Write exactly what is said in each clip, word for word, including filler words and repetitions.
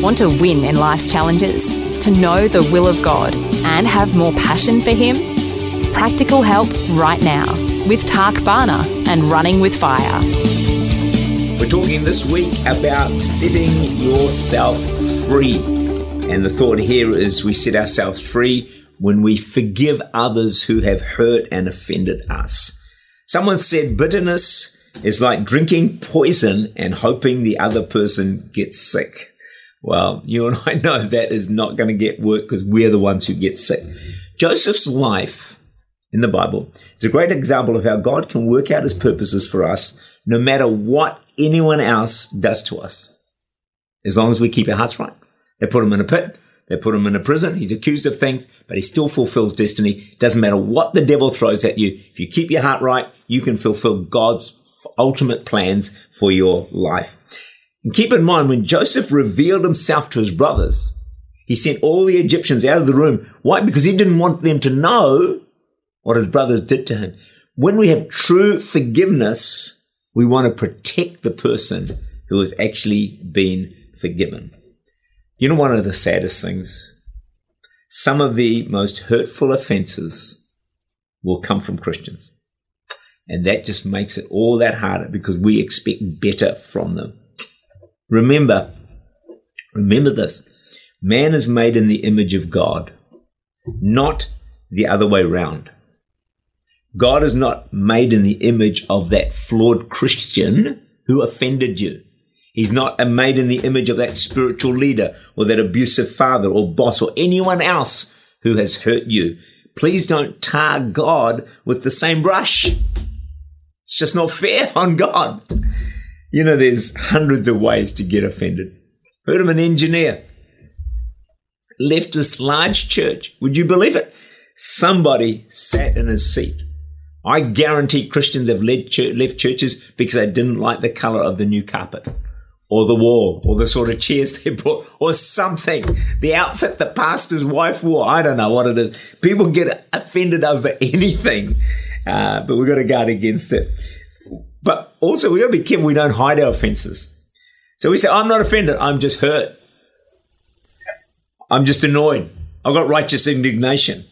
Want to win in life's challenges, to know the will of God and have more passion for Him? Practical help right now with Tak Bhana and Running with Fire. We're talking this week about setting yourself free. And the thought here is we set ourselves free when we forgive others who have hurt and offended us. Someone said bitterness is like drinking poison and hoping the other person gets sick. Well, you and I know that is not going to get work because we're the ones who get sick. Joseph's life in the Bible is a great example of how God can work out His purposes for us no matter what anyone else does to us, as long as we keep our hearts right. They put him in a pit. They put him in a prison. He's accused of things, but he still fulfills destiny. Doesn't matter what the devil throws at you. If you keep your heart right, you can fulfill God's ultimate plans for your life. And keep in mind, when Joseph revealed himself to his brothers, he sent all the Egyptians out of the room. Why? Because he didn't want them to know what his brothers did to him. When we have true forgiveness, we want to protect the person who has actually been forgiven. You know, one of the saddest things, some of the most hurtful offenses will come from Christians. And that just makes it all that harder because we expect better from them. Remember, remember this, man is made in the image of God, not the other way round. God is not made in the image of that flawed Christian who offended you. He's not made in the image of that spiritual leader or that abusive father or boss or anyone else who has hurt you. Please don't tar God with the same brush. It's just not fair on God. You know, there's hundreds of ways to get offended. Heard of an engineer, left this large church. Would you believe it? Somebody sat in his seat. I guarantee Christians have led church, left churches because they didn't like the color of the new carpet or the wall or the sort of chairs they brought or something. The outfit the pastor's wife wore. I don't know what it is. People get offended over anything, uh, but we've got to guard against it. But also, we've got to be careful we don't hide our offenses. So we say, I'm not offended. I'm just hurt. I'm just annoyed. I've got righteous indignation.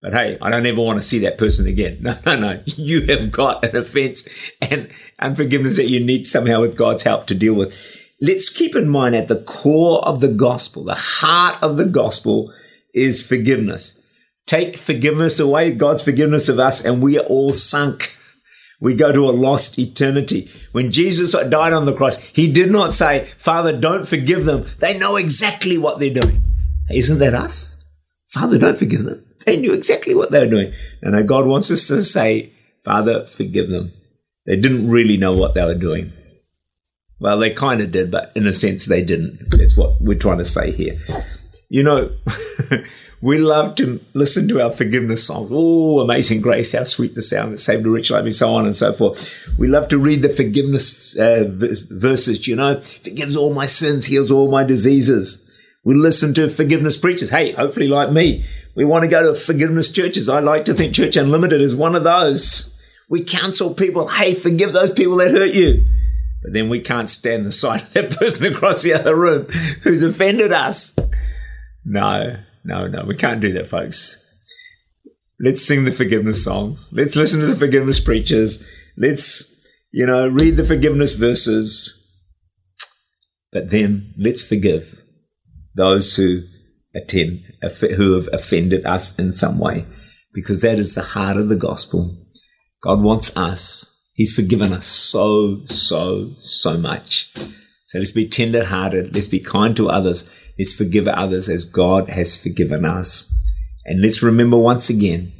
But hey, I don't ever want to see that person again. No, no, no. You have got an offense and unforgiveness that you need somehow with God's help to deal with. Let's keep in mind at the core of the gospel, the heart of the gospel is forgiveness. Take forgiveness away, God's forgiveness of us, and we are all sunk. We go to a lost eternity. When Jesus died on the cross, He did not say, Father, don't forgive them. They know exactly what they're doing. Isn't that us? Father, don't forgive them. They knew exactly what they were doing. And no, no, God wants us to say, Father, forgive them. They didn't really know what they were doing. Well, they kind of did, but in a sense they didn't. That's what we're trying to say here. You know, we love to listen to our forgiveness songs. Oh, Amazing Grace, how sweet the sound that saved a wretch like me, so on and so forth. We love to read the forgiveness uh, verses, you know, forgives all my sins, heals all my diseases. We listen to forgiveness preachers. Hey, hopefully like me, we want to go to forgiveness churches. I like to think Church Unlimited is one of those. We counsel people, hey, forgive those people that hurt you. But then we can't stand the sight of that person across the other room who's offended us. No, no, no, we can't do that, folks. Let's sing the forgiveness songs. Let's listen to the forgiveness preachers. Let's, you know, read the forgiveness verses. But then let's forgive those who attend, who have offended us in some way, because that is the heart of the gospel. God wants us. He's forgiven us so, so, so much. So let's be tender-hearted. Let's be kind to others. Let's forgive others as God has forgiven us. And let's remember once again,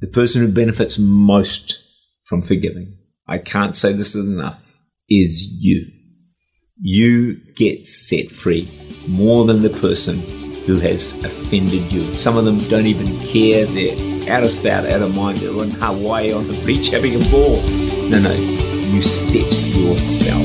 the person who benefits most from forgiving, I can't say this is enough, is you. You get set free more than the person who has offended you. Some of them don't even care. They're out of state, out of mind. They're in Hawaii on the beach having a ball. No, no, you set yourself